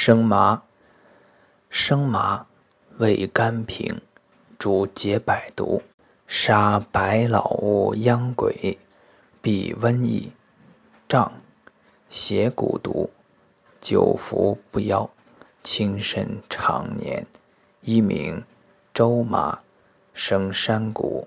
生麻。生麻味甘平，主解百毒，杀百老物殃鬼，避瘟疫、胀、血骨毒，久服不夭，轻身常年。一名周麻，生山谷。